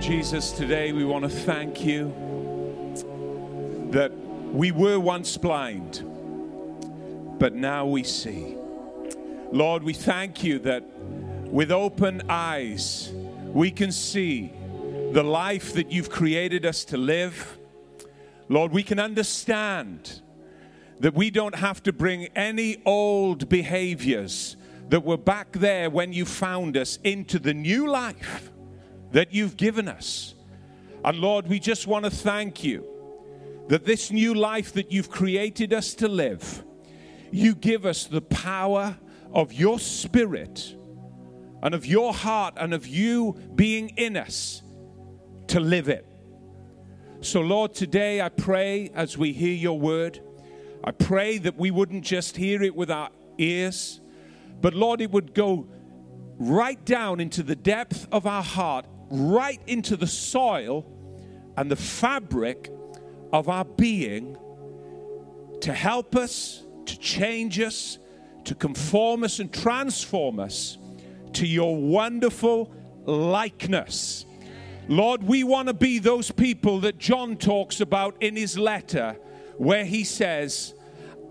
Lord Jesus, today we want to thank you that we were once blind, but now we see. Lord, we thank you that with open eyes we can see the life that you've created us to live. Lord, we can understand that we don't have to bring any old behaviors that were back there when you found us into the new life that you've given us. And Lord, we just want to thank you that this new life that you've created us to live, you give us the power of your Spirit and of your heart and of you being in us to live it. So Lord, today I pray as we hear your word, I pray that we wouldn't just hear it with our ears, but Lord, it would go right down into the depth of our heart, right into the soil and the fabric of our being to help us, to change us, to conform us and transform us to your wonderful likeness. Lord, we want to be those people that John talks about in his letter, where he says,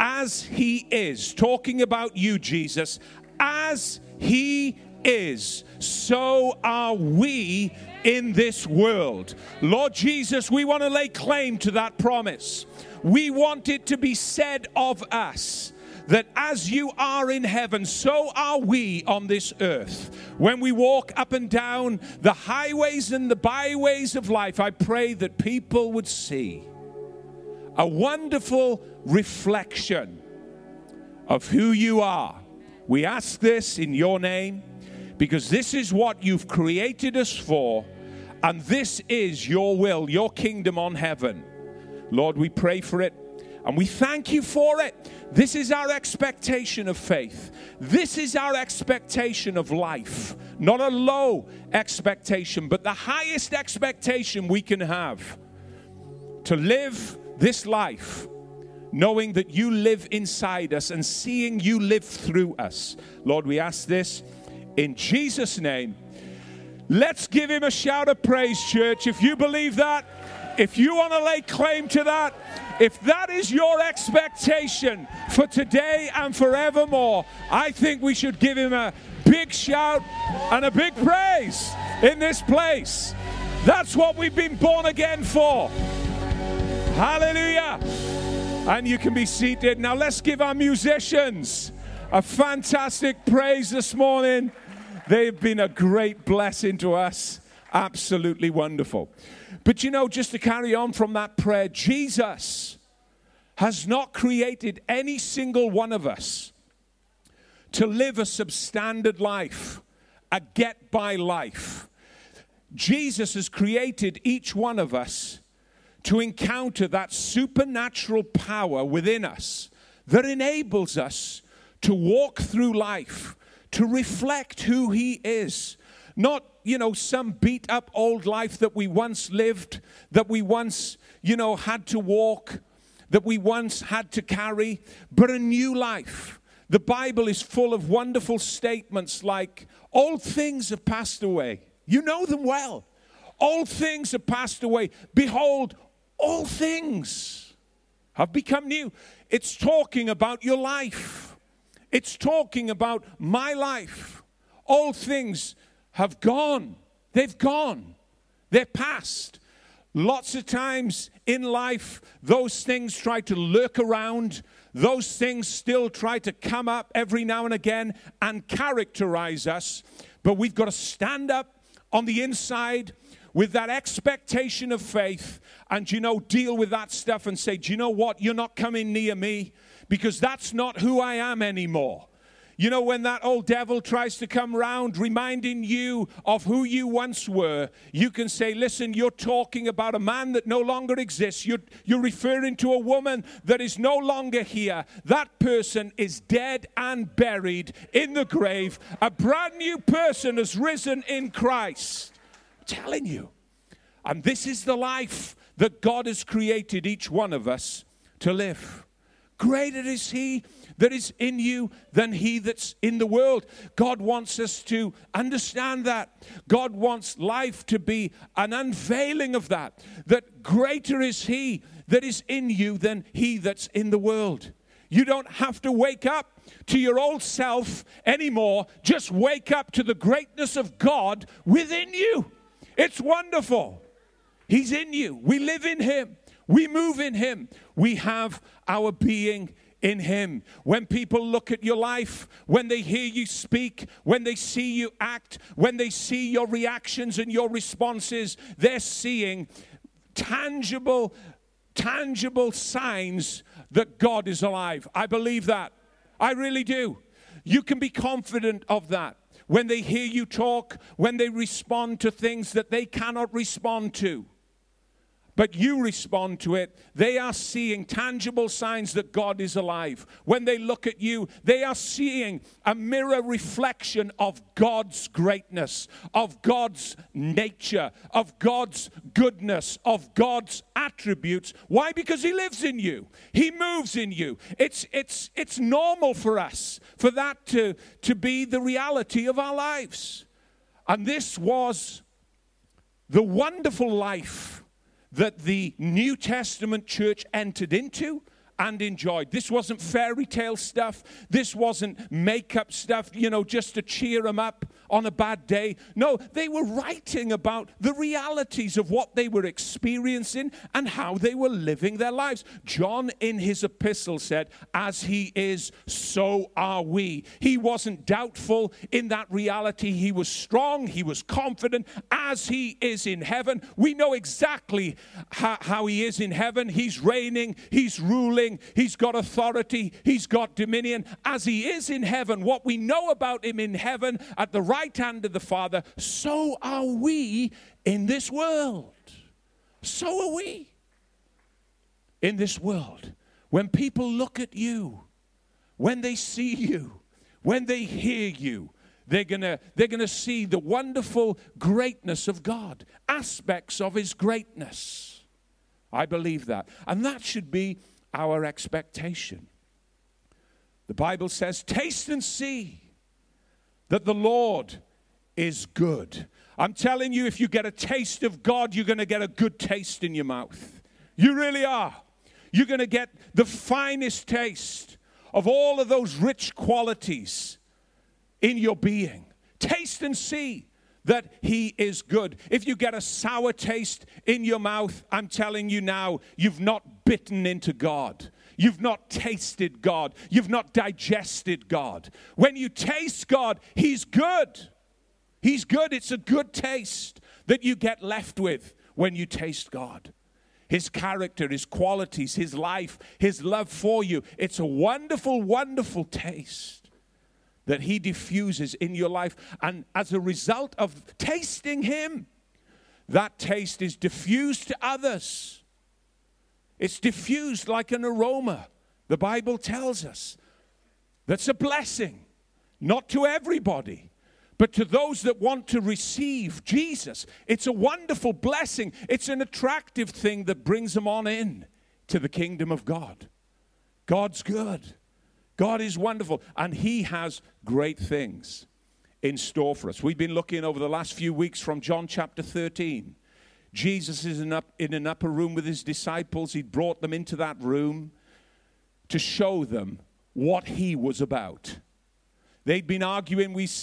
as he is, talking about you, Jesus, as he is, so are we in this world. Lord Jesus, we want to lay claim to that promise. We want it to be said of us that as you are in heaven, so are we on this earth. When we walk up and down the highways and the byways of life, I pray that people would see a wonderful reflection of who you are. We ask this in your name because this is what you've created us for, and this is your will, your kingdom on heaven. Lord, we pray for it and we thank you for it. This is our expectation of faith. This is our expectation of life. Not a low expectation, but the highest expectation we can have, to live this life, knowing that you live inside us and seeing you live through us. Lord, we ask this in Jesus' name. Let's give him a shout of praise, church. If you believe that, if you want to lay claim to that, if that is your expectation for today and forevermore, I think we should give him a big shout and a big praise in this place. That's what we've been born again for. Hallelujah. And you can be seated. Now let's give our musicians a fantastic praise this morning. They've been a great blessing to us. Absolutely wonderful. But you know, just to carry on from that prayer, Jesus has not created any single one of us to live a substandard life, a get-by life. Jesus has created each one of us to encounter that supernatural power within us that enables us to walk through life, to reflect who he is. Not, some beat up old life that we once lived, that we once, had to walk, that we once had to carry, but a new life. The Bible is full of wonderful statements like, old things have passed away. You know them well. All things have passed away. Behold, all things have become new. It's talking about your life. It's talking about my life. All things have gone. They've gone. They're past. Lots of times in life, those things try to lurk around. Those things still try to come up every now and again and characterize us. But we've got to stand up on the inside with that expectation of faith and, deal with that stuff and say, do you know what? You're not coming near me because that's not who I am anymore. When that old devil tries to come round reminding you of who you once were, you can say, listen, you're talking about a man that no longer exists. You're referring to a woman that is no longer here. That person is dead and buried in the grave. A brand new person has risen in Christ. Telling you. And this is the life that God has created each one of us to live. Greater is He that is in you than he that's in the world. God wants us to understand that. God wants life to be an unveiling of that. That greater is He that is in you than he that's in the world. You don't have to wake up to your old self anymore. Just wake up to the greatness of God within you. It's wonderful. He's in you. We live in Him. We move in Him. We have our being in Him. When people look at your life, when they hear you speak, when they see you act, when they see your reactions and your responses, they're seeing tangible signs that God is alive. I believe that. I really do. You can be confident of that. When they hear you talk, when they respond to things that they cannot respond to, but you respond to it, they are seeing tangible signs that God is alive. When they look at you, they are seeing a mirror reflection of God's greatness, of God's nature, of God's goodness, of God's attributes. Why? Because He lives in you. He moves in you. It's normal for us for that to be the reality of our lives. And this was the wonderful life that the New Testament church entered into and enjoyed. This wasn't fairy tale stuff. This wasn't makeup stuff, just to cheer them up on a bad day. No, they were writing about the realities of what they were experiencing and how they were living their lives. John, in his epistle, said, "As he is, so are we." He wasn't doubtful in that reality. He was strong. He was confident. As He is in heaven, we know exactly how He is in heaven. He's reigning. He's ruling. He's got authority. He's got dominion. As He is in heaven, what we know about Him in heaven at the right hand of the Father, so are we in this world. So are we in this world. When people look at you, when they see you, when they hear you, they're gonna see the wonderful greatness of God, aspects of His greatness. I believe that. And that should be our expectation. The Bible says, "Taste and see that the Lord is good." I'm telling you, if you get a taste of God, you're going to get a good taste in your mouth. You really are. You're going to get the finest taste of all of those rich qualities in your being. Taste and see that He is good. If you get a sour taste in your mouth, I'm telling you now, you've not bitten into God. You've not tasted God. You've not digested God. When you taste God, He's good. He's good. It's a good taste that you get left with when you taste God. His character, His qualities, His life, His love for you. It's a wonderful, wonderful taste that He diffuses in your life. And as a result of tasting Him, that taste is diffused to others. It's diffused like an aroma. The Bible tells us that's a blessing, not to everybody, but to those that want to receive Jesus. It's a wonderful blessing. It's an attractive thing that brings them on in to the kingdom of God. God's good. God is wonderful, and He has great things in store for us. We've been looking over the last few weeks from John chapter 13. Jesus is in an upper room with His disciples. He brought them into that room to show them what He was about. They'd been arguing, we've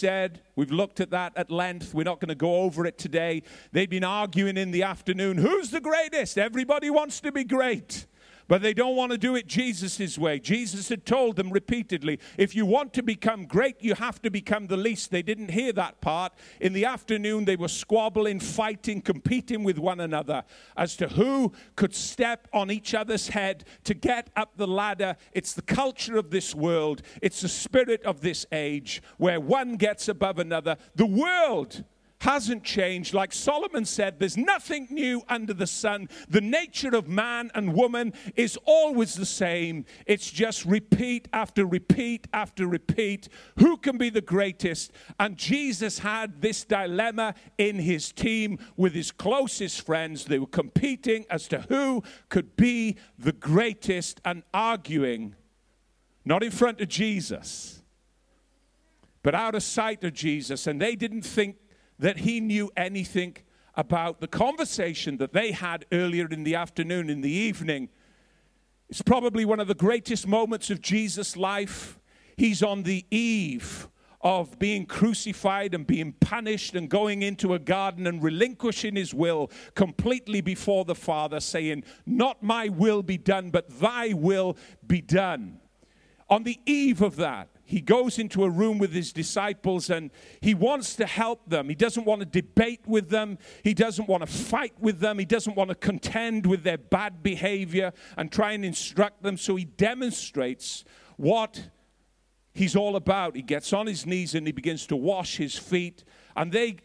looked at that at length. We're not going to go over it today. They'd been arguing in the afternoon, who's the greatest? Everybody wants to be great. But they don't want to do it Jesus' way. Jesus had told them repeatedly, if you want to become great, you have to become the least. They didn't hear that part. In the afternoon, they were squabbling, fighting, competing with one another as to who could step on each other's head to get up the ladder. It's the culture of this world. It's the spirit of this age where one gets above another. The world hasn't changed. Like Solomon said, there's nothing new under the sun. The nature of man and woman is always the same. It's just repeat after repeat after repeat. Who can be the greatest? And Jesus had this dilemma in His team with His closest friends. They were competing as to who could be the greatest and arguing Not in front of Jesus, but out of sight of Jesus. And they didn't think that he knew anything about the conversation that they had earlier in the afternoon, in the evening. It's probably one of the greatest moments of Jesus' life. He's on the eve of being crucified and being punished and going into a garden and relinquishing his will completely before the Father, saying, "Not my will be done, but thy will be done." On the eve of that, he goes into a room with his disciples and he wants to help them. He doesn't want to debate with them. He doesn't want to fight with them. He doesn't want to contend with their bad behavior and try and instruct them. So he demonstrates what he's all about. He gets on his knees and he begins to wash his feet. And they,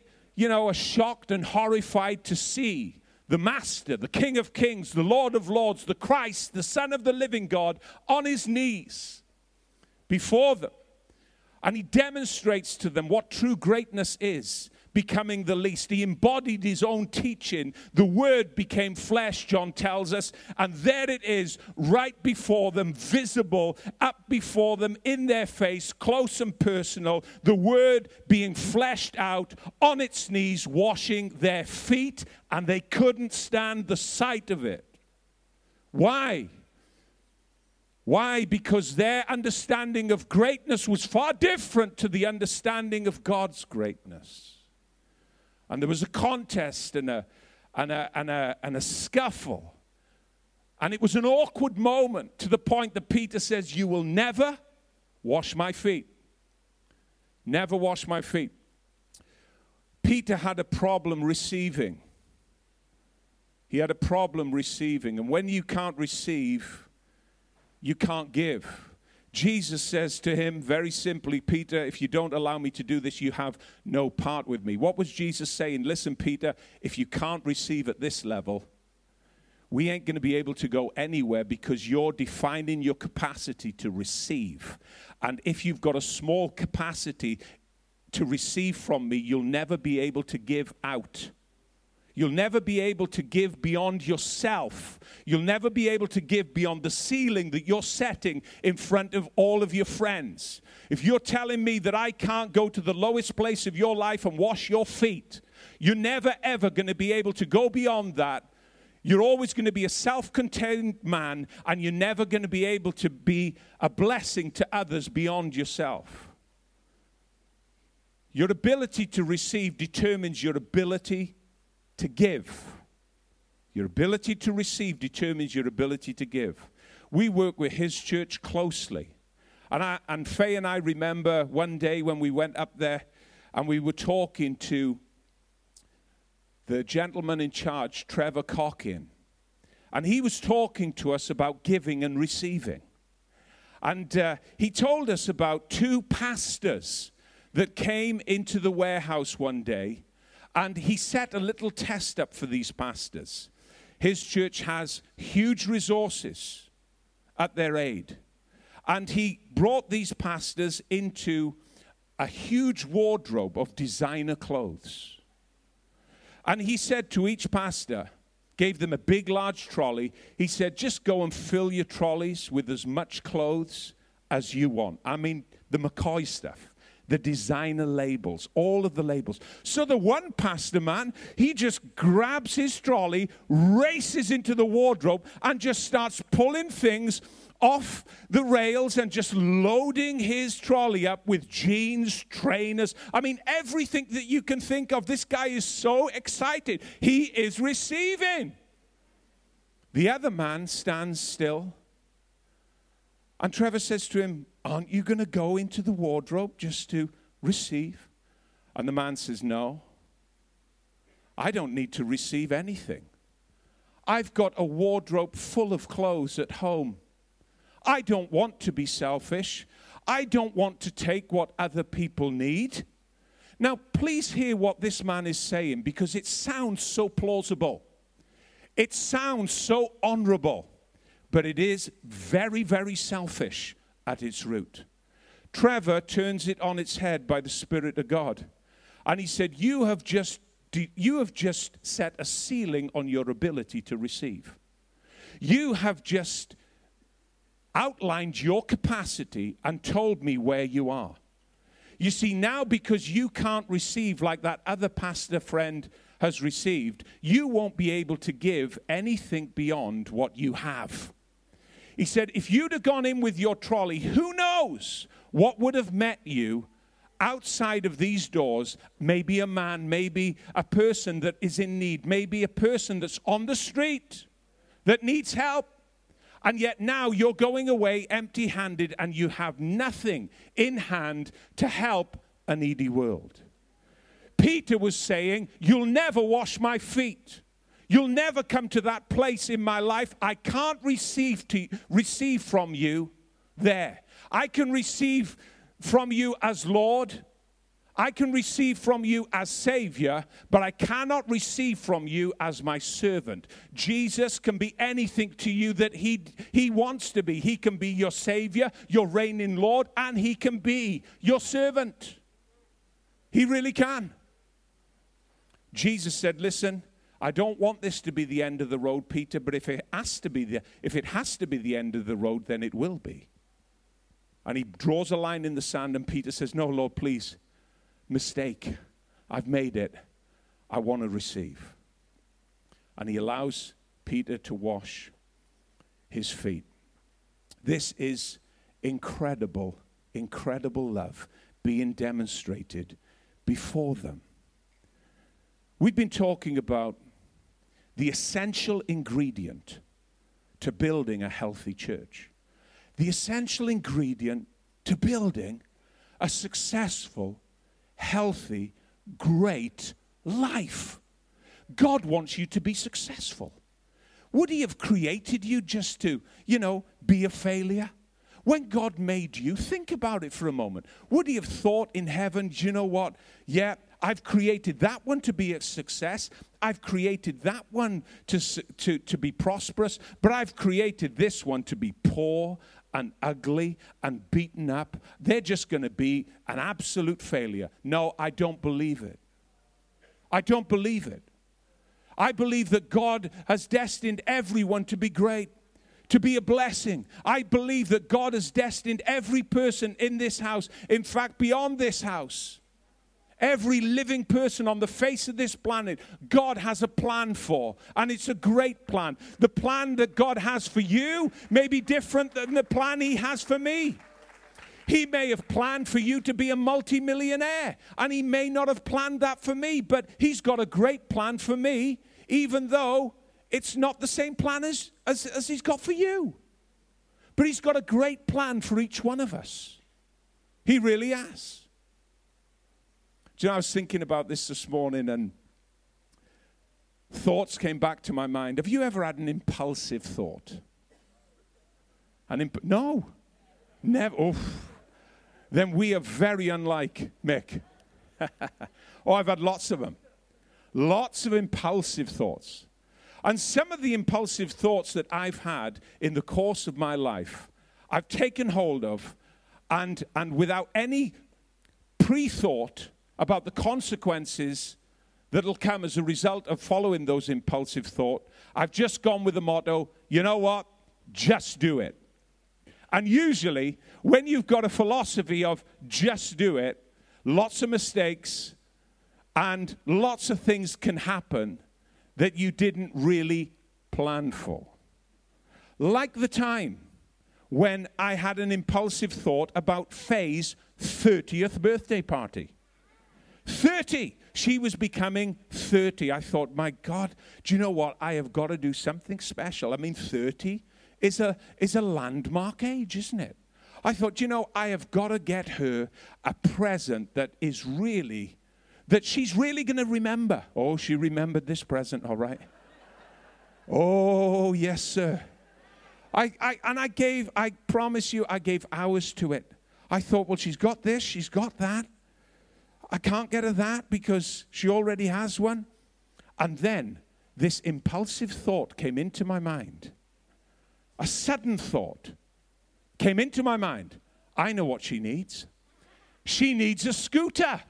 are shocked and horrified to see the Master, the King of Kings, the Lord of Lords, the Christ, the Son of the living God, on his knees before them. And he demonstrates to them what true greatness is, becoming the least. He embodied his own teaching. The Word became flesh, John tells us, and there it is, right before them, visible, up before them, in their face, close and personal, the Word being fleshed out, on its knees, washing their feet, and they couldn't stand the sight of it. Why? Why? Because their understanding of greatness was far different to the understanding of God's greatness. And there was a contest and a scuffle. And it was an awkward moment, to the point that Peter says, "You will never wash my feet. Never wash my feet." Peter had a problem receiving. He had a problem receiving. And when you can't receive, you can't give. Jesus says to him very simply, "Peter, if you don't allow me to do this, you have no part with me." What was Jesus saying? Listen, Peter, if you can't receive at this level, we ain't going to be able to go anywhere, because you're defining your capacity to receive. And if you've got a small capacity to receive from me, you'll never be able to give out. You'll never be able to give beyond yourself. You'll never be able to give beyond the ceiling that you're setting in front of all of your friends. If you're telling me that I can't go to the lowest place of your life and wash your feet, you're never, ever going to be able to go beyond that. You're always going to be a self-contained man, and you're never going to be able to be a blessing to others beyond yourself. Your ability to receive determines your ability to give. Your ability to receive determines your ability to give. We work with his church closely. And Faye and I remember one day when we went up there and we were talking to the gentleman in charge, Trevor Cockin. And he was talking to us about giving and receiving. And he told us about two pastors that came into the warehouse one day. And he set a little test up for these pastors. His church has huge resources at their aid. And he brought these pastors into a huge wardrobe of designer clothes. And he said to each pastor, gave them a big, large trolley. He said, "Just go and fill your trolleys with as much clothes as you want." I mean, the McCoy stuff. The designer labels, all of the labels. So the one pastor man, he just grabs his trolley, races into the wardrobe, and just starts pulling things off the rails and just loading his trolley up with jeans, trainers. I mean, everything that you can think of. This guy is so excited. He is receiving. The other man stands still. And Trevor says to him, "Aren't you going to go into the wardrobe just to receive?" And the man says, "No, I don't need to receive anything. I've got a wardrobe full of clothes at home. I don't want to be selfish. I don't want to take what other people need." Now, please hear what this man is saying, because it sounds so plausible. It sounds so honorable. But it is very, very selfish at its root. Trevor turns it on its head by the Spirit of God. And he said, you have just set a ceiling on your ability to receive. You have just outlined your capacity and told me where you are. You see, now because you can't receive like that other pastor friend has received, you won't be able to give anything beyond what you have. He said, if you'd have gone in with your trolley, who knows what would have met you outside of these doors? Maybe a man, maybe a person that is in need, maybe a person that's on the street that needs help. And yet now you're going away empty-handed and you have nothing in hand to help a needy world. Peter was saying, you'll never wash my feet. You'll never come to that place in my life. I can't receive from you there. I can receive from you as Lord. I can receive from you as Savior, but I cannot receive from you as my servant. Jesus can be anything to you that he wants to be. He can be your Savior, your reigning Lord, and he can be your servant. He really can. Jesus said, listen, I don't want this to be the end of the road, Peter, but if it has to be the end of the road, then it will be. And he draws a line in the sand, and Peter says, no, Lord, please. Mistake. I've made it. I want to receive. And he allows Peter to wash his feet. This is incredible, incredible love being demonstrated before them. We've been talking about the essential ingredient to building a healthy church. The essential ingredient to building a successful healthy, great life. God wants you to be successful. Would he have created you just to, be a failure? When God made you, think about it for a moment. Would he have thought in heaven, you know what? Yeah, I've created that one to be a success. I've created that one to be prosperous. But I've created this one to be poor and ugly and beaten up. They're just going to be an absolute failure. No, I don't believe it. I don't believe it. I believe that God has destined everyone to be great, to be a blessing. I believe that God has destined every person in this house, in fact, beyond this house, every living person on the face of this planet, God has a plan for, and it's a great plan. The plan that God has for you may be different than the plan he has for me. He may have planned for you to be a multimillionaire, and he may not have planned that for me, but he's got a great plan for me, even though it's not the same plan as he's got for you. But he's got a great plan for each one of us. He really has. Do you know, I was thinking about this morning and thoughts came back to my mind. Have you ever had an impulsive thought? No. Never. Oof. Then we are very unlike Mick. Oh, I've had lots of them. Lots of impulsive thoughts. And some of the impulsive thoughts that I've had in the course of my life, I've taken hold of and without any pre-thought about the consequences that'll come as a result of following those impulsive thoughts, I've just gone with the motto, you know what, just do it. And usually, when you've got a philosophy of just do it, lots of mistakes and lots of things can happen that you didn't really plan for. Like the time when I had an impulsive thought about Faye's 30th birthday party. 30. She was becoming 30. I thought, my God, do you know what? I have got to do something special. I mean, 30 is a landmark age, isn't it? I thought, I have got to get her a present that she's really going to remember. Oh, she remembered this present, all right. Oh, yes, sir. I promise you, I gave hours to it. I thought, well, she's got this, she's got that. I can't get her that because she already has one. And then this impulsive thought came into my mind. A sudden thought came into my mind. I know what she needs. She needs a scooter.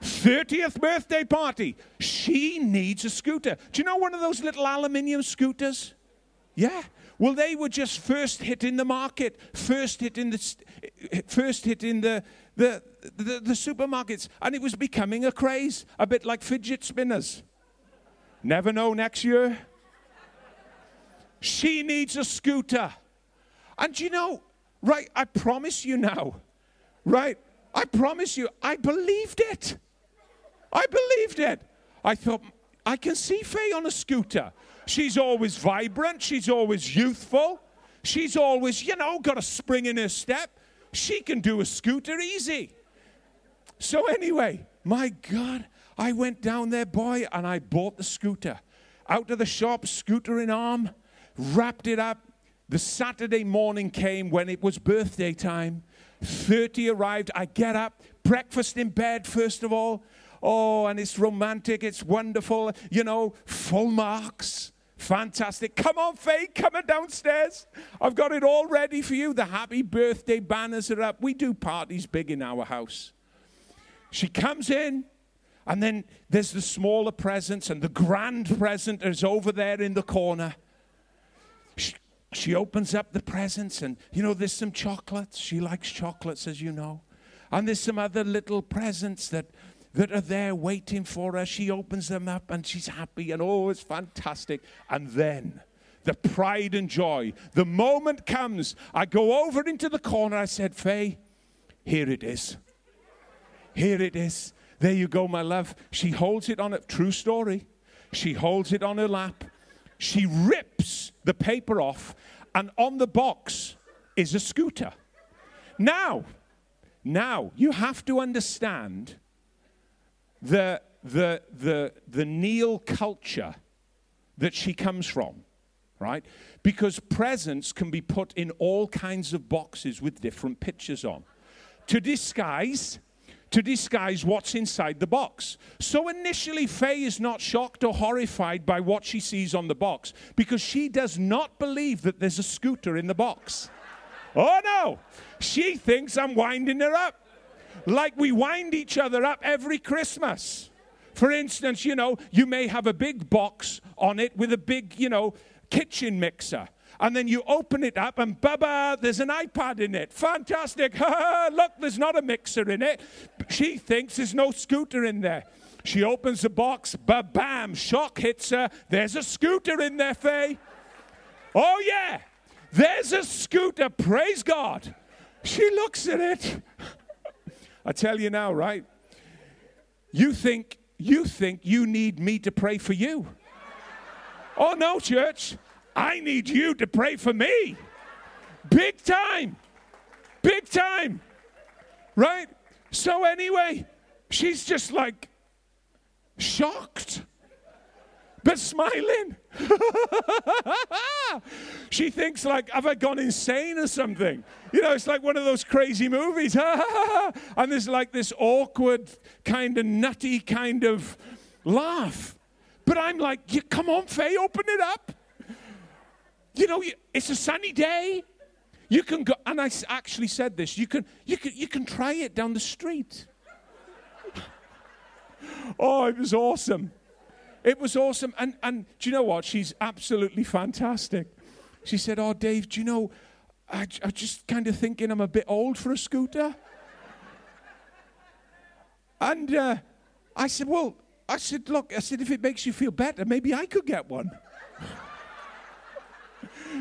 30th birthday party. She needs a scooter. Do you know one of those little aluminium scooters? Yeah. Well, they were just first hit in the market, first hit in the supermarkets, and it was becoming a craze, a bit like fidget spinners. Never know next year. She needs a scooter. And you know, right, I promise you now, right, I promise you, I believed it. I believed it. I thought, I can see Faye on a scooter. She's always vibrant. She's always youthful. She's always, you know, got a spring in her step. She can do a scooter easy. So anyway, my God, I went down there, boy, and I bought the scooter. Out of the shop, scooter in arm, wrapped it up. The Saturday morning came when it was birthday time. 30 arrived. I get up, breakfast in bed, first of all. Oh, and it's romantic, it's wonderful, you know, full marks, fantastic. Come on, Faye, come on downstairs. I've got it all ready for you. The happy birthday banners are up. We do parties big in our house. She comes in, and then there's the smaller presents, and the grand present is over there in the corner. She opens up the presents, and, you know, there's some chocolates. She likes chocolates, as you know. And there's some other little presents that are there waiting for her. She opens them up and she's happy and oh, it's fantastic. And then the pride and joy. The moment comes. I go over into the corner. I said, Faye, here it is. Here it is. There you go, my love. She holds it on a true story. She holds it on her lap. She rips the paper off and on the box is a scooter. Now, you have to understand the Neil culture that she comes from, right? Because presents can be put in all kinds of boxes with different pictures on to disguise what's inside the box. So initially, Faye is not shocked or horrified by what she sees on the box because she does not believe that there's a scooter in the box. Oh, no. She thinks I'm winding her up. Like we wind each other up every Christmas. For instance, you know, you may have a big box on it with a big, you know, kitchen mixer. And then you open it up and, baba, there's an iPad in it. Fantastic. Look, there's not a mixer in it. She thinks there's no scooter in there. She opens the box, ba-bam, shock hits her. There's a scooter in there, Faye. Oh, yeah. There's a scooter. Praise God. She looks at it. I tell you now, right? You think you need me to pray for you. Oh, no, church. I need you to pray for me. Big time. Big time. Right? So anyway, she's just like shocked, but smiling. She thinks like, have I gone insane or something? You know, it's like one of those crazy movies. And there's like this awkward kind of nutty kind of laugh. But I'm like, yeah, come on, Faye, open it up. You know, it's a sunny day. You can go, and I actually said this, you can try it down the street. Oh, it was awesome. It was awesome. And do you know what? She's absolutely fantastic. She said, oh, Dave, do you know, I'm just kind of thinking I'm a bit old for a scooter. And I said, if it makes you feel better, maybe I could get one.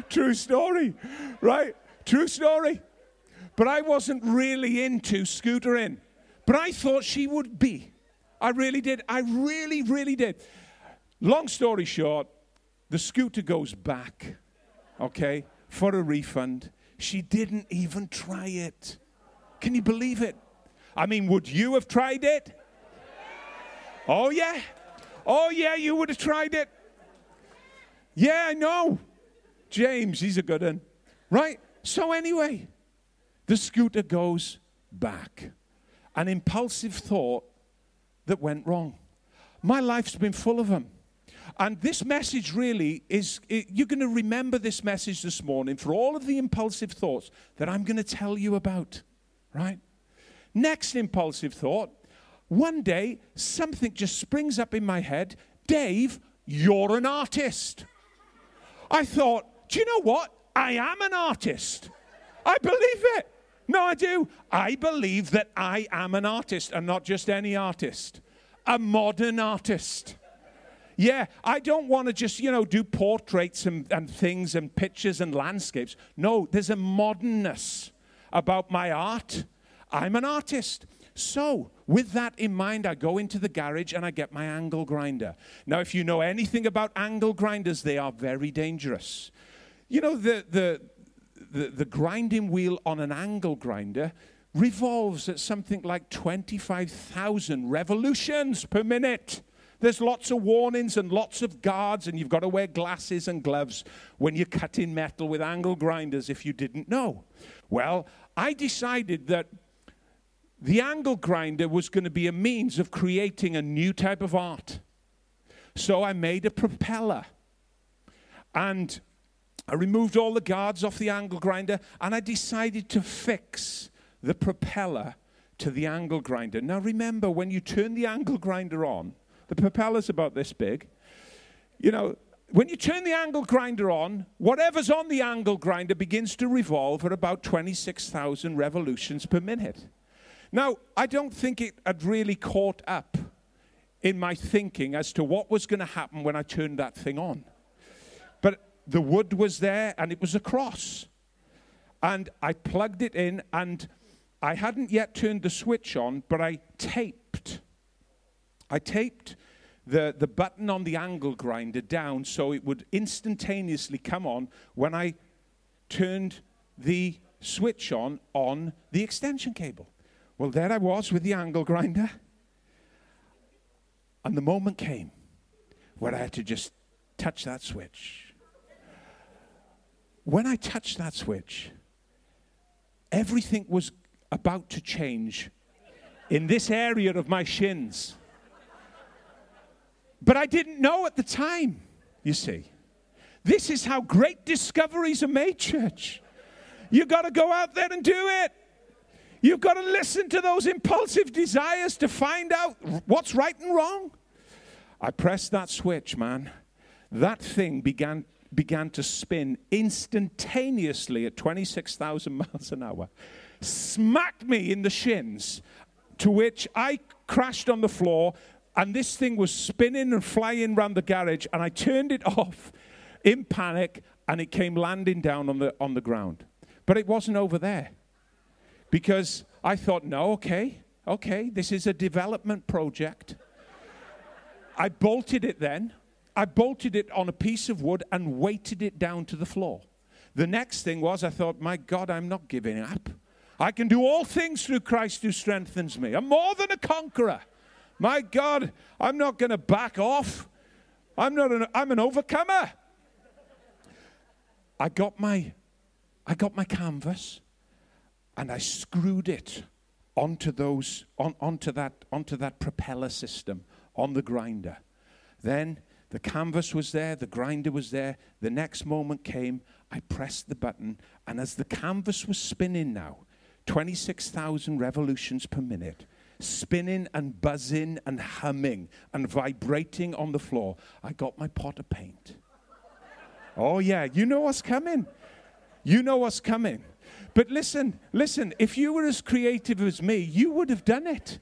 True story, right? True story. But I wasn't really into scootering. But I thought she would be. I really did. I really, really did. Long story short, the scooter goes back, okay, for a refund. She didn't even try it. Can you believe it? I mean, would you have tried it? Oh, yeah. Oh, yeah, you would have tried it. Yeah, I know. James, he's a good one. Right? So anyway, the scooter goes back. An impulsive thought that went wrong. My life's been full of them. And this message really is, you're going to remember this message this morning for all of the impulsive thoughts that I'm going to tell you about, right? Next impulsive thought, one day something just springs up in my head, Dave, you're an artist. I thought, Do you know what? I am an artist. I believe it. No, I do. I believe that I am an artist, and not just any artist. A modern artist. Yeah, I don't want to just, do portraits and things and pictures and landscapes. No, there's a modernness about my art. I'm an artist. So, with that in mind, I go into the garage and I get my angle grinder. Now, if you know anything about angle grinders, they are very dangerous. The grinding wheel on an angle grinder revolves at something like 25,000 revolutions per minute. There's lots of warnings and lots of guards, and you've got to wear glasses and gloves when you're cutting metal with angle grinders, if you didn't know. Well, I decided that the angle grinder was going to be a means of creating a new type of art. So I made a propeller, and I removed all the guards off the angle grinder, and I decided to fix the propeller to the angle grinder. Now remember, when you turn the angle grinder on, the propeller's about this big. When you turn the angle grinder on, whatever's on the angle grinder begins to revolve at about 26,000 revolutions per minute. Now, I don't think it had really caught up in my thinking as to what was going to happen when I turned that thing on. But the wood was there, and it was a cross. And I plugged it in, and I hadn't yet turned the switch on, but I taped the button on the angle grinder down so it would instantaneously come on when I turned the switch on the extension cable. Well, there I was with the angle grinder. And the moment came where I had to just touch that switch. When I touched that switch, everything was about to change in this area of my shins. But I didn't know at the time, you see. This is how great discoveries are made, church. You've got to go out there and do it. You've got to listen to those impulsive desires to find out what's right and wrong. I pressed that switch, man. That thing began to spin instantaneously at 26,000 miles an hour. Smacked me in the shins, to which I crashed on the floor. And this thing was spinning and flying around the garage, and I turned it off in panic, and it came landing down on the ground. But it wasn't over there, because I thought, no, okay, this is a development project. I bolted it then. I bolted it on a piece of wood and weighted it down to the floor. The next thing was I thought, my God, I'm not giving up. I can do all things through Christ who strengthens me. I'm more than a conqueror. My God, I'm not going to back off. I'm an overcomer. I got my canvas, and I screwed it onto that propeller system on the grinder. Then the canvas was there, the grinder was there. The next moment came. I pressed the button, and as the canvas was spinning now, 26,000 revolutions per minute. Spinning and buzzing and humming and vibrating on the floor, I got my pot of paint. Oh, yeah, you know what's coming. But listen, if you were as creative as me, you would have done it.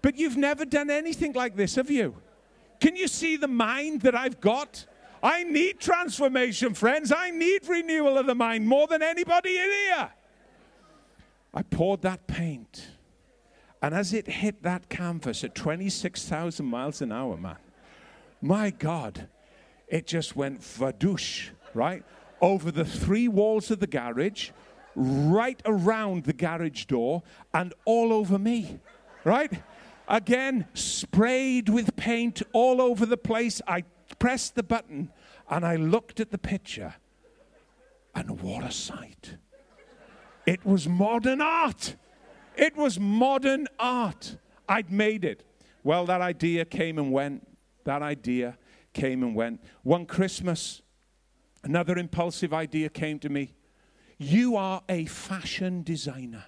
But you've never done anything like this, have you? Can you see the mind that I've got? I need transformation, friends. I need renewal of the mind more than anybody in here. I poured that paint. And as it hit that canvas at 26,000 miles an hour, man, my God, it just went vadoosh, right? Over the three walls of the garage, right around the garage door, and all over me, right? Again, sprayed with paint all over the place. I pressed the button, and I looked at the picture, and what a sight. It was modern art. It was modern art. I'd made it. Well, that idea came and went. One Christmas, another impulsive idea came to me. You are a fashion designer.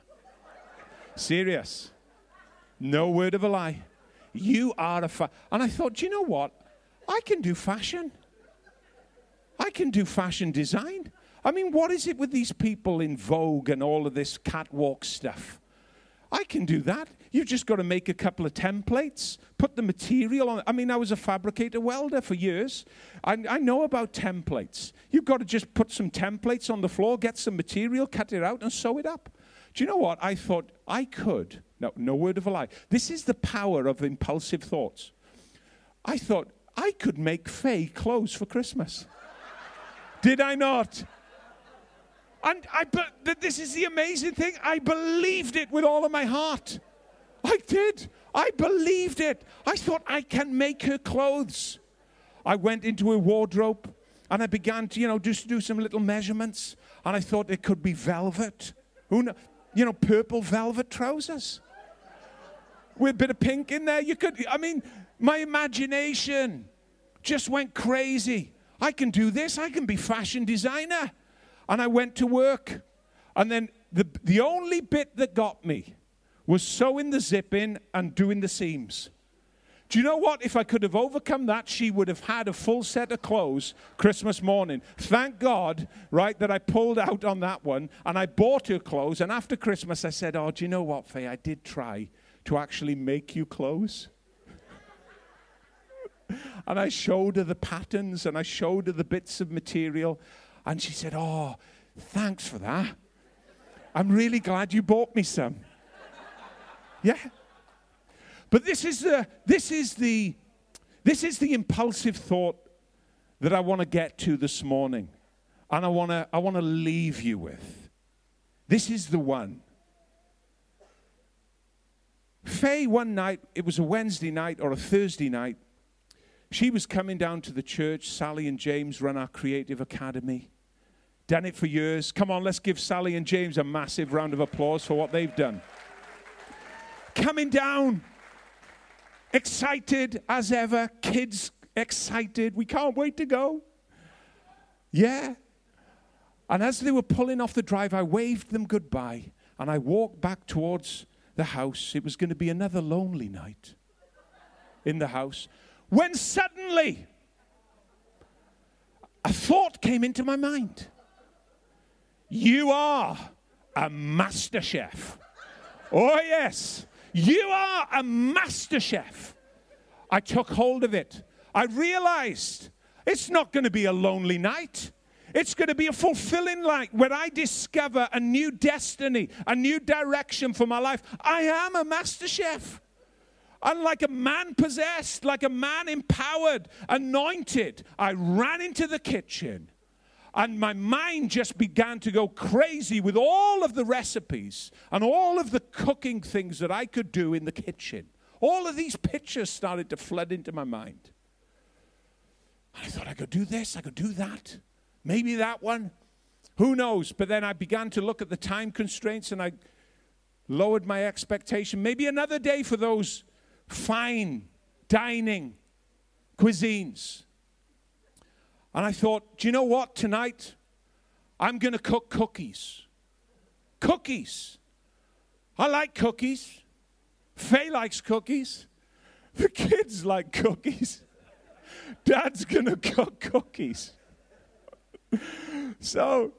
Serious. No word of a lie. You are a fashion. And I thought, do you know what? I can do fashion. I can do fashion design. I mean, what is it with these people in Vogue and all of this catwalk stuff? I can do that. You've just got to make a couple of templates, put the material on. I mean, I was a fabricator welder for years. I know about templates. You've got to just put some templates on the floor, get some material, cut it out, and sew it up. Do you know what? I thought I could. No word of a lie. This is the power of impulsive thoughts. I thought I could make Faye clothes for Christmas. Did I not? And this is the amazing thing. I believed it with all of my heart. I did. I believed it. I thought I can make her clothes. I went into her wardrobe and I began to, just do some little measurements. And I thought it could be velvet. Who knows? Purple velvet trousers. With a bit of pink in there. My imagination just went crazy. I can do this. I can be fashion designer. And I went to work. And then the only bit that got me was sewing the zip in and doing the seams. Do you know what? If I could have overcome that, she would have had a full set of clothes Christmas morning. Thank God, right, that I pulled out on that one. And I bought her clothes. And after Christmas, I said, do you know what, Faye? I did try to actually make you clothes. And I showed her the patterns and I showed her the bits of material. And she said, thanks for that. I'm really glad you bought me some. Yeah. But this is the impulsive thought that I want to get to this morning. And I want to leave you with. This is the one. Faye, one night, it was a Wednesday night or a Thursday night, she was coming down to the church. Sally and James run our creative academy. Done it for years. Come on, let's give Sally and James a massive round of applause for what they've done. Coming down, excited as ever. Kids excited. We can't wait to go. Yeah. And as they were pulling off the drive, I waved them goodbye. And I walked back towards the house. It was going to be another lonely night in the house. When suddenly, a thought came into my mind. You are a master chef. Oh, yes. You are a master chef. I took hold of it. I realized it's not going to be a lonely night. It's going to be a fulfilling night where I discover a new destiny, a new direction for my life. I am a master chef. And like a man possessed, like a man empowered, anointed, I ran into the kitchen. And my mind just began to go crazy with all of the recipes and all of the cooking things that I could do in the kitchen. All of these pictures started to flood into my mind. I thought I could do this, I could do that, maybe that one. Who knows? But then I began to look at the time constraints and I lowered my expectation. Maybe another day for those fine dining cuisines. And I thought, do you know what? Tonight, I'm going to cook cookies. Cookies. I like cookies. Faye likes cookies. The kids like cookies. Dad's going to cook cookies. So,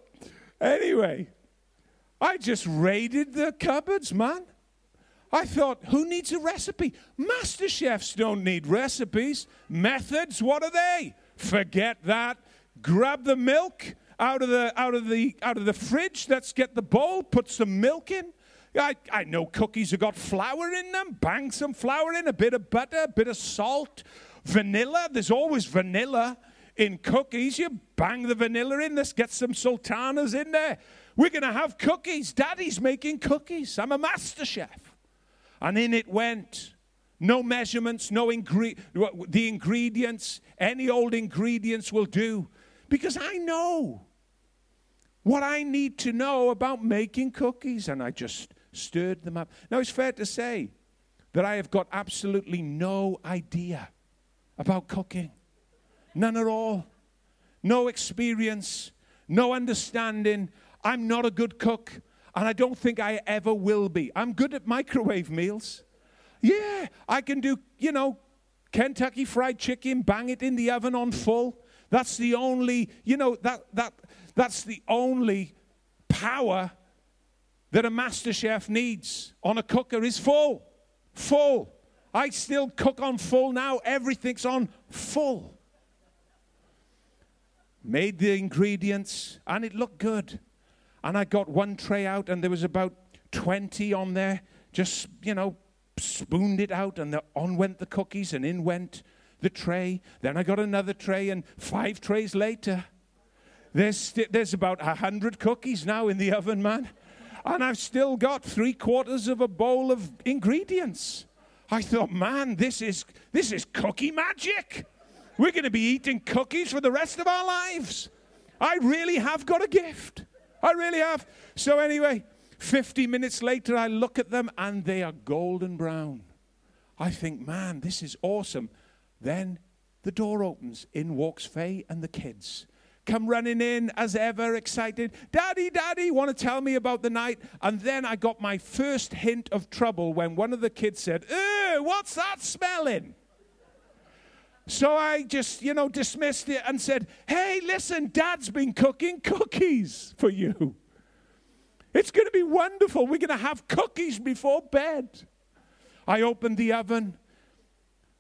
anyway, I just raided the cupboards, man. I thought, who needs a recipe? Master chefs don't need recipes. Methods, what are they? Forget that. Grab the milk out of the fridge. Let's get the bowl. Put some milk in. I know cookies have got flour in them. Bang some flour in. A bit of butter. A bit of salt. Vanilla. There's always vanilla in cookies. You bang the vanilla in. Let's get some sultanas in there. We're going to have cookies. Daddy's making cookies. I'm a master chef. And in it went. No measurements, the ingredients, any old ingredients will do. Because I know what I need to know about making cookies. And I just stirred them up. Now, it's fair to say that I have got absolutely no idea about cooking. None at all. No experience. No understanding. I'm not a good cook. And I don't think I ever will be. I'm good at microwave meals. Yeah, I can do, Kentucky Fried Chicken, bang it in the oven on full. That's the only, that's the only power that a master chef needs on a cooker is full. Full. I still cook on full now. Everything's on full. Made the ingredients, and it looked good. And I got one tray out, and there was about 20 on there. Just, spooned it out, and on went the cookies, and in went the tray. Then I got another tray, and 5 trays later, there's about 100 cookies now in the oven, man. And I've still got 3/4 of a bowl of ingredients. I thought, man, this is cookie magic. We're going to be eating cookies for the rest of our lives. I really have got a gift. I really have. So anyway, 50 minutes later, I look at them, and they are golden brown. I think, man, this is awesome. Then the door opens. In walks Faye and the kids. Come running in as ever, excited. Daddy, Daddy, want to tell me about the night? And then I got my first hint of trouble when one of the kids said, "Ew, what's that smelling?" So I just, dismissed it and said, "Hey, listen, Dad's been cooking cookies for you. It's going to be wonderful. We're going to have cookies before bed." I opened the oven,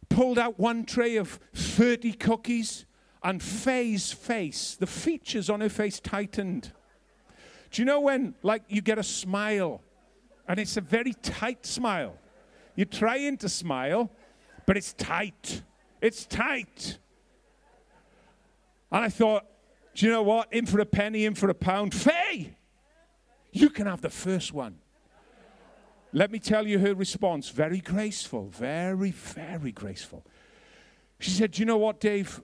pulled out one tray of 30 cookies, and Faye's face, the features on her face tightened. Do you know when, you get a smile, and it's a very tight smile? You're trying to smile, but it's tight. It's tight. And I thought, do you know what? In for a penny, in for a pound. Faye, you can have the first one. Let me tell you her response. Very graceful. Very, very graceful. She said, "Do you know what, Dave?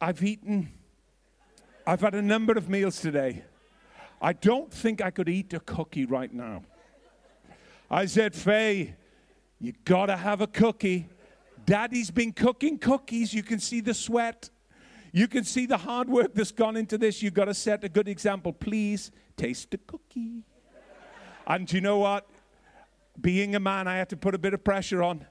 I've had a number of meals today. I don't think I could eat a cookie right now." I said, "Faye, you got to have a cookie. Daddy's been cooking cookies. You can see the sweat. You can see the hard work that's gone into this. You've got to set a good example. Please taste the cookie." And you know what? Being a man, I had to put a bit of pressure on.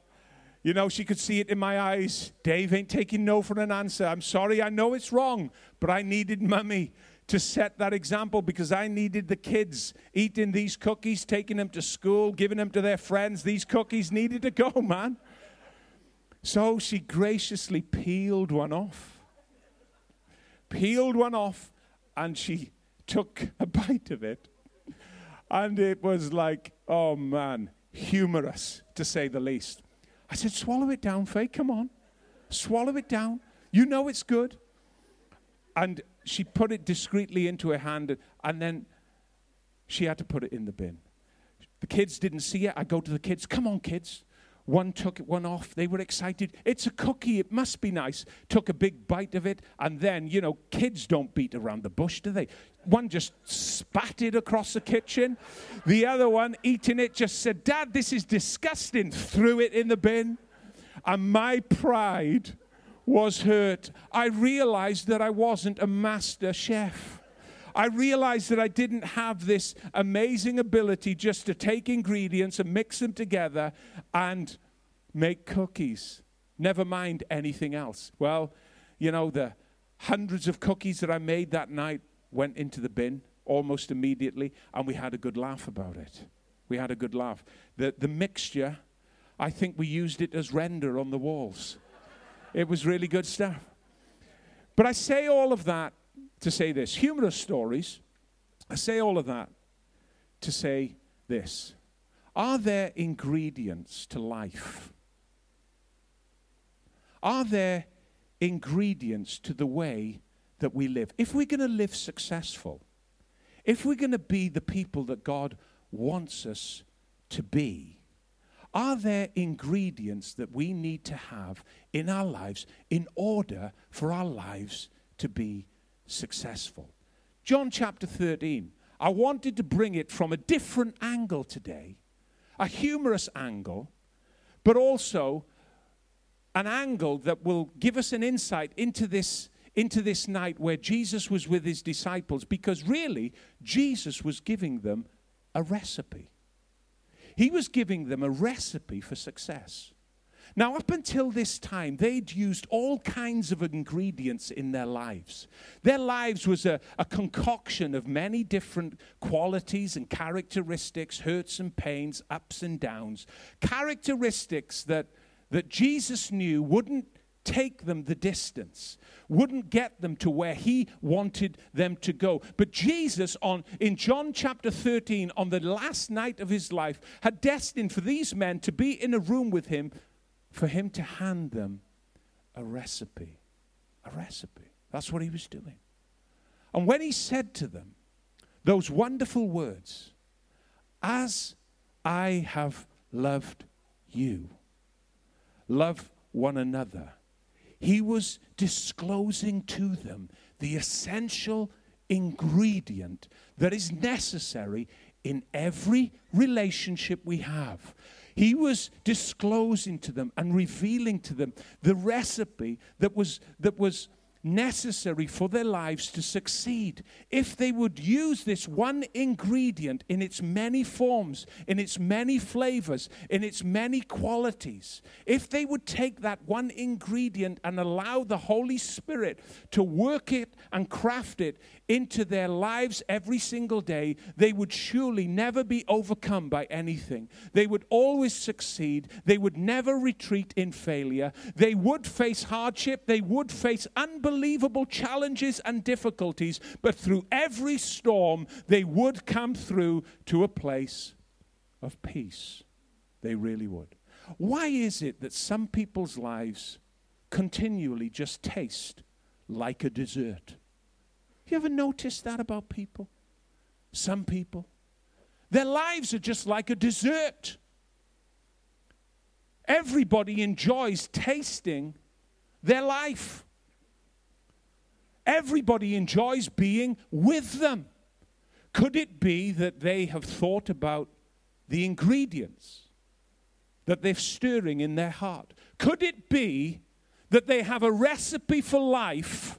She could see it in my eyes. "Dave ain't taking no for an answer. I'm sorry, I know it's wrong, but I needed Mummy to set that example because I needed the kids eating these cookies, taking them to school, giving them to their friends. These cookies needed to go, man." So she graciously peeled one off. Peeled one off, and she took a bite of it. And it was oh, man, humorous, to say the least. I said, "Swallow it down, Faye, come on. Swallow it down. You know it's good." And she put it discreetly into her hand, and then she had to put it in the bin. The kids didn't see it. I go to the kids. "Come on, kids." One took one off. They were excited. "It's a cookie. It must be nice." Took a big bite of it. And then, kids don't beat around the bush, do they? One just spat it across the kitchen. The other one, eating it, just said, "Dad, this is disgusting." Threw it in the bin. And my pride was hurt. I realized that I wasn't a master chef. I realized that I didn't have this amazing ability just to take ingredients and mix them together and make cookies. Never mind anything else. Well, the hundreds of cookies that I made that night went into the bin almost immediately, and we had a good laugh about it. We had a good laugh. The mixture, I think we used it as render on the walls. It was really good stuff. But I say all of that to say this. Humorous stories. I say all of that to say this. Are there ingredients to life? Are there ingredients to the way that we live? If we're going to live successful, if we're going to be the people that God wants us to be, are there ingredients that we need to have in our lives in order for our lives to be successful? John chapter 13. I wanted to bring it from a different angle today, a humorous angle, but also an angle that will give us an insight into this night where Jesus was with his disciples, because really Jesus was giving them a recipe. He was giving them a recipe for success. Now, up until this time, they'd used all kinds of ingredients in their lives. Their lives was a concoction of many different qualities and characteristics, hurts and pains, ups and downs, characteristics that Jesus knew wouldn't take them the distance, wouldn't get them to where he wanted them to go. But Jesus, in John chapter 13, on the last night of his life, had destined for these men to be in a room with him, for him to hand them a recipe. That's what he was doing. And when he said to them those wonderful words, "As I have loved you, love one another," he was disclosing to them the essential ingredient that is necessary in every relationship we have. He was disclosing to them and revealing to them the recipe that was necessary for their lives to succeed. If they would use this one ingredient in its many forms, in its many flavors, in its many qualities, if they would take that one ingredient and allow the Holy Spirit to work it and craft it into their lives every single day, they would surely never be overcome by anything. They would always succeed. They would never retreat in failure. They would face hardship. They would face unbelievable challenges and difficulties, but through every storm, they would come through to a place of peace. They really would. Why is it that some people's lives continually just taste like a dessert? You ever noticed that about people? Some people, their lives are just like a dessert. Everybody enjoys tasting their life. Everybody enjoys being with them. Could it be that they have thought about the ingredients that they're stirring in their heart? Could it be that they have a recipe for life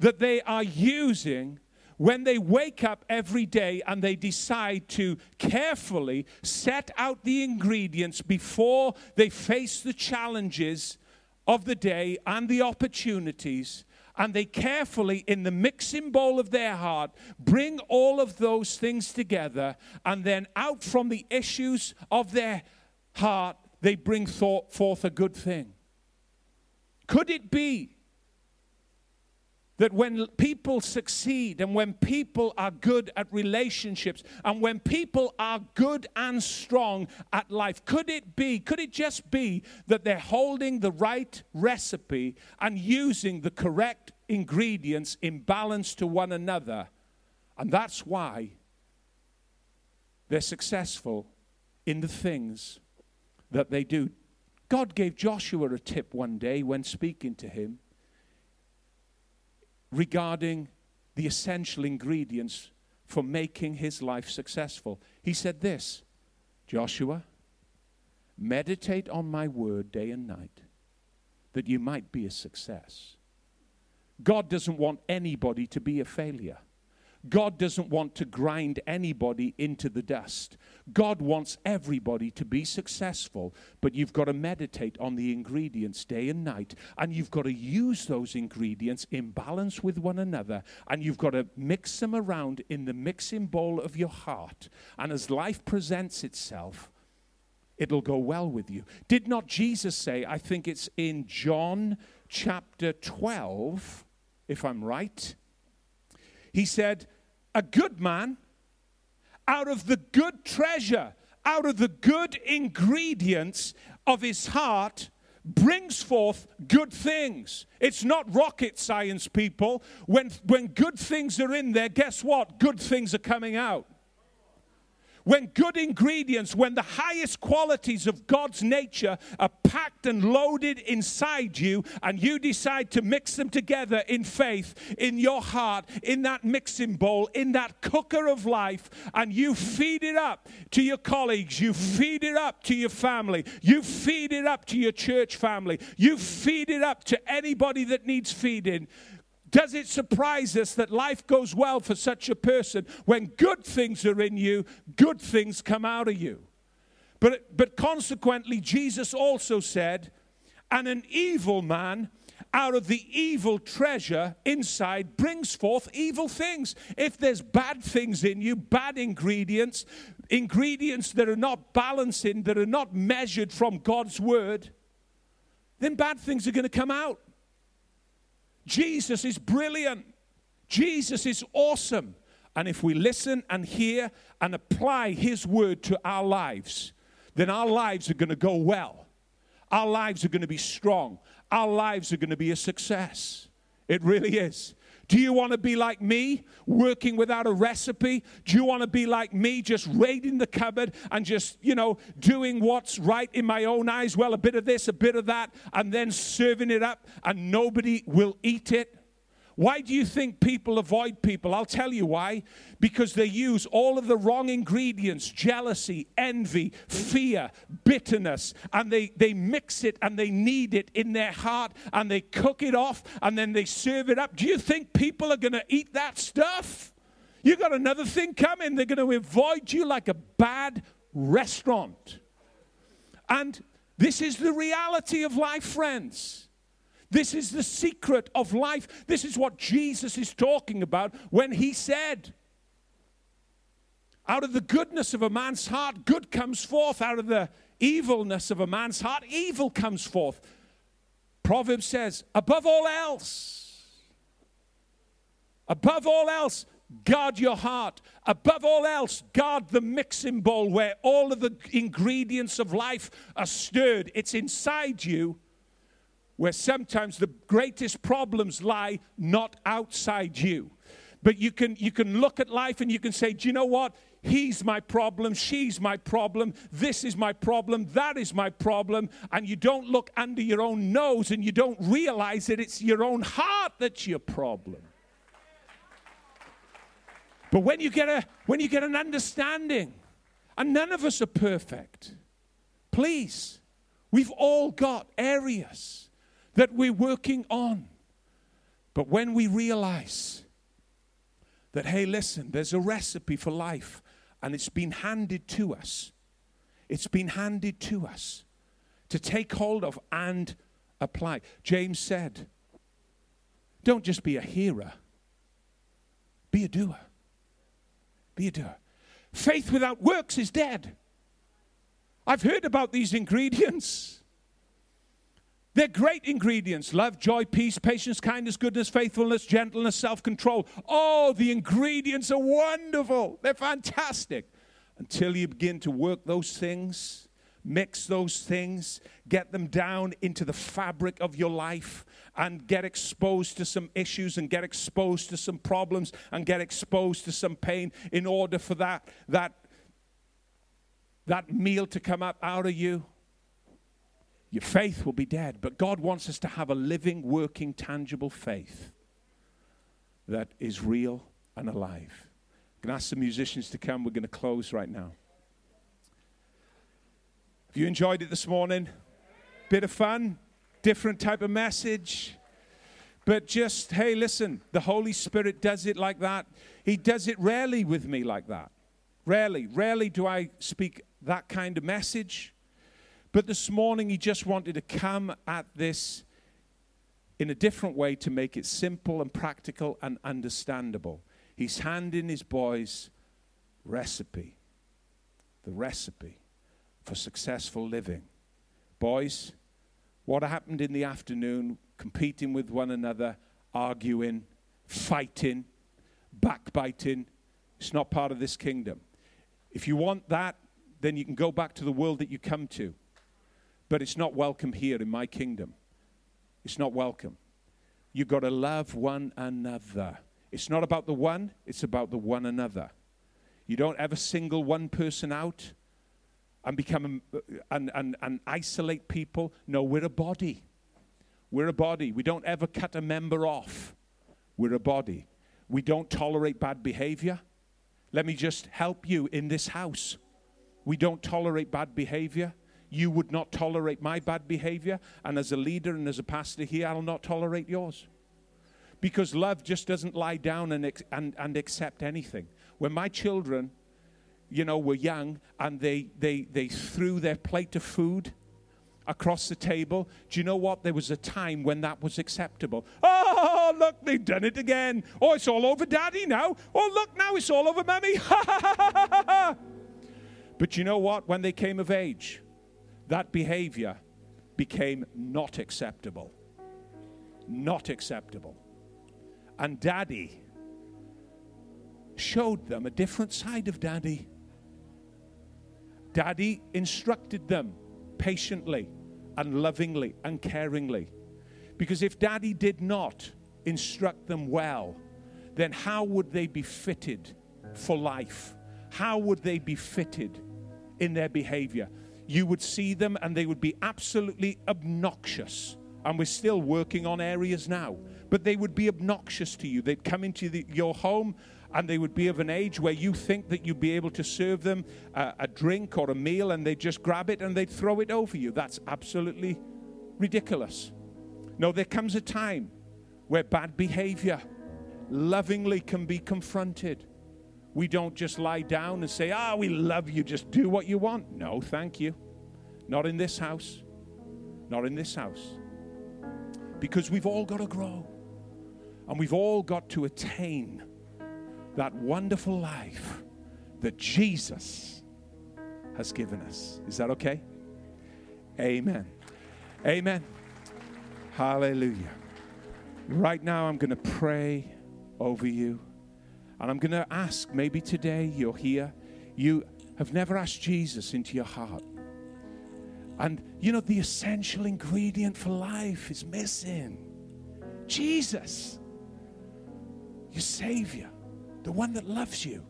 that they are using when they wake up every day and they decide to carefully set out the ingredients before they face the challenges of the day and the opportunities, and they carefully, in the mixing bowl of their heart, bring all of those things together, and then out from the issues of their heart, they bring forth a good thing? Could it be that when people succeed and when people are good at relationships and when people are good and strong at life, could it just be that they're holding the right recipe and using the correct ingredients in balance to one another? And that's why they're successful in the things that they do. God gave Joshua a tip one day when speaking to him regarding the essential ingredients for making his life successful. He said this, "Joshua, meditate on my word day and night, that you might be a success." God doesn't want anybody to be a failure. God doesn't want to grind anybody into the dust. God wants everybody to be successful, but you've got to meditate on the ingredients day and night, and you've got to use those ingredients in balance with one another, and you've got to mix them around in the mixing bowl of your heart. And as life presents itself, it'll go well with you. Did not Jesus say, I think it's in John chapter 12, if I'm right, he said, a good man, out of the good treasure, out of the good ingredients of his heart, brings forth good things. It's not rocket science, people. When good things are in there, guess what? Good things are coming out. When good ingredients, when the highest qualities of God's nature are packed and loaded inside you, and you decide to mix them together in faith, in your heart, in that mixing bowl, in that cooker of life, and you feed it up to your colleagues, you feed it up to your family, you feed it up to your church family, you feed it up to anybody that needs feeding. Does it surprise us that life goes well for such a person? When good things are in you, good things come out of you. But consequently, Jesus also said, and an evil man out of the evil treasure inside brings forth evil things. If there's bad things in you, bad ingredients that are not balancing, that are not measured from God's word, then bad things are going to come out. Jesus is brilliant. Jesus is awesome. And if we listen and hear and apply his word to our lives, then our lives are going to go well. Our lives are going to be strong. Our lives are going to be a success. It really is. Do you want to be like me, working without a recipe? Do you want to be like me, just raiding the cupboard and just, doing what's right in my own eyes? Well, a bit of this, a bit of that, and then serving it up and nobody will eat it? Why do you think people avoid people? I'll tell you why. Because they use all of the wrong ingredients, jealousy, envy, fear, bitterness, and they mix it and they knead it in their heart and they cook it off and then they serve it up. Do you think people are going to eat that stuff? You got another thing coming. They're going to avoid you like a bad restaurant. And this is the reality of life, friends. This is the secret of life. This is what Jesus is talking about when he said, out of the goodness of a man's heart, good comes forth. Out of the evilness of a man's heart, evil comes forth. Proverbs says, above all else, guard your heart. Above all else, guard the mixing bowl where all of the ingredients of life are stirred. It's inside you, where sometimes the greatest problems lie not outside you. But you can look at life and you can say, do you know what? He's my problem, she's my problem, this is my problem, that is my problem. And you don't look under your own nose and you don't realize that it's your own heart that's your problem. But when you get an understanding, and none of us are perfect, please, we've all got areas that we're working on. But when we realize that, hey, listen, there's a recipe for life and it's been handed to us. It's been handed to us to take hold of and apply. James said, don't just be a hearer, be a doer. Be a doer. Faith without works is dead. I've heard about these ingredients. They're great ingredients. Love, joy, peace, patience, kindness, goodness, faithfulness, gentleness, self-control. Oh, the ingredients are wonderful. They're fantastic. Until you begin to work those things, mix those things, get them down into the fabric of your life and get exposed to some issues and get exposed to some problems and get exposed to some pain in order for that meal to come up out of you. Your faith will be dead. But God wants us to have a living, working, tangible faith that is real and alive. I'm going to ask the musicians to come. We're going to close right now. Have you enjoyed it this morning? Bit of fun, different type of message. But just, hey, listen, the Holy Spirit does it like that. He does it rarely with me like that. Rarely do I speak that kind of message. But this morning, he just wanted to come at this in a different way to make it simple and practical and understandable. He's handing his boys recipe, the recipe for successful living. Boys, what happened in the afternoon, competing with one another, arguing, fighting, backbiting, it's not part of this kingdom. If you want that, then you can go back to the world that you come to. But it's not welcome here in my kingdom. It's not welcome. You've got to love one another. It's not about the one, it's about the one another. You don't ever single one person out and become and isolate people. No, we're a body. We're a body. We don't ever cut a member off. We're a body. We don't tolerate bad behavior. Let me just help you in this house. We don't tolerate bad behavior. You would not tolerate my bad behavior. And as a leader and as a pastor here, I'll not tolerate yours. Because love just doesn't lie down and accept anything. When my children you know, were young, and they threw their plate of food across the table. Do you know what? There was a time when that was acceptable. Oh, look, they've done it again. Oh, it's all over Daddy now. Oh, look, now it's all over Mummy. But you know what? When they came of age, that behavior became not acceptable. Not acceptable. And Daddy showed them a different side of Daddy. Daddy instructed them patiently and lovingly and caringly. Because if Daddy did not instruct them well, then how would they be fitted for life? How would they be fitted in their behavior? You would see them and they would be absolutely obnoxious. And we're still working on areas now. But they would be obnoxious to you. They'd come into your home, and they would be of an age where you think that you'd be able to serve them a drink or a meal, and they'd just grab it and they'd throw it over you. That's absolutely ridiculous. No, there comes a time where bad behavior lovingly can be confronted. We don't just lie down and say, we love you, just do what you want. No, thank you. Not in this house. Not in this house. Because we've all got to grow. And we've all got to attain that wonderful life that Jesus has given us. Is that okay? Amen. Amen. Hallelujah. Right now, I'm going to pray over you. And I'm going to ask, maybe today you're here, you have never asked Jesus into your heart. And, you know, the essential ingredient for life is missing. Jesus, your Savior. The one that loves you,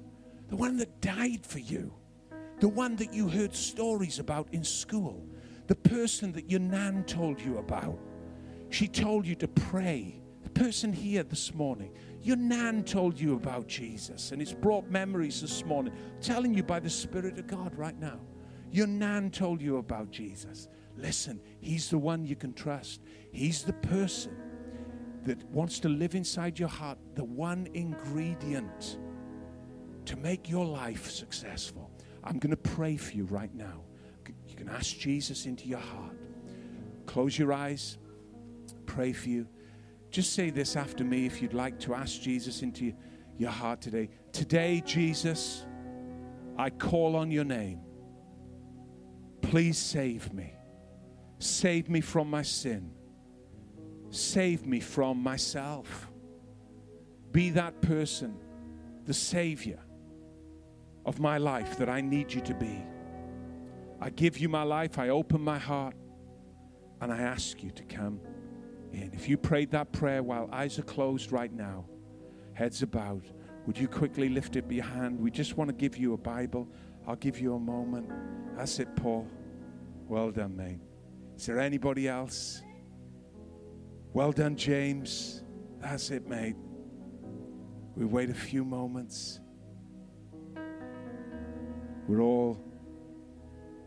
the one that died for you, the one that you heard stories about in school, the person that your nan told you about. She told you to pray. The person here this morning, your nan told you about Jesus, and it's brought memories this morning. I'm telling you by the Spirit of God right now, your nan told you about Jesus. Listen, he's the one you can trust. He's the person that wants to live inside your heart, the one ingredient to make your life successful. I'm going to pray for you right now. You can ask Jesus into your heart. Close your eyes, pray for you. Just say this after me if you'd like to ask Jesus into your heart today. Today, Jesus, I call on your name. Please save me. Save me from my sin. Save me from myself. Be that person, the Savior of my life that I need you to be. I give you my life. I open my heart and I ask you to come in. If you prayed that prayer while eyes are closed right now, heads are bowed, would you quickly lift up your hand? We just want to give you a Bible. I'll give you a moment. That's it, Paul. Well done, mate. Is there anybody else? Well done, James. That's it, mate. We wait a few moments. We're all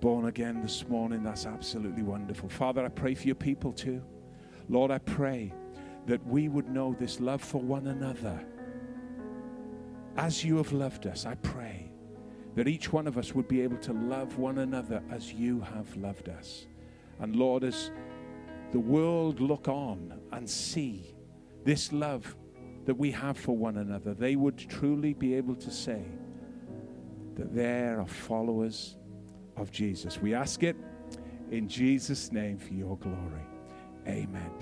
born again this morning. That's absolutely wonderful. Father, I pray for your people too. Lord, I pray that we would know this love for one another. As you have loved us, I pray that each one of us would be able to love one another as you have loved us. And Lord, as the world look on and see this love that we have for one another, they would truly be able to say that they are followers of Jesus. We ask it in Jesus' name for your glory. Amen.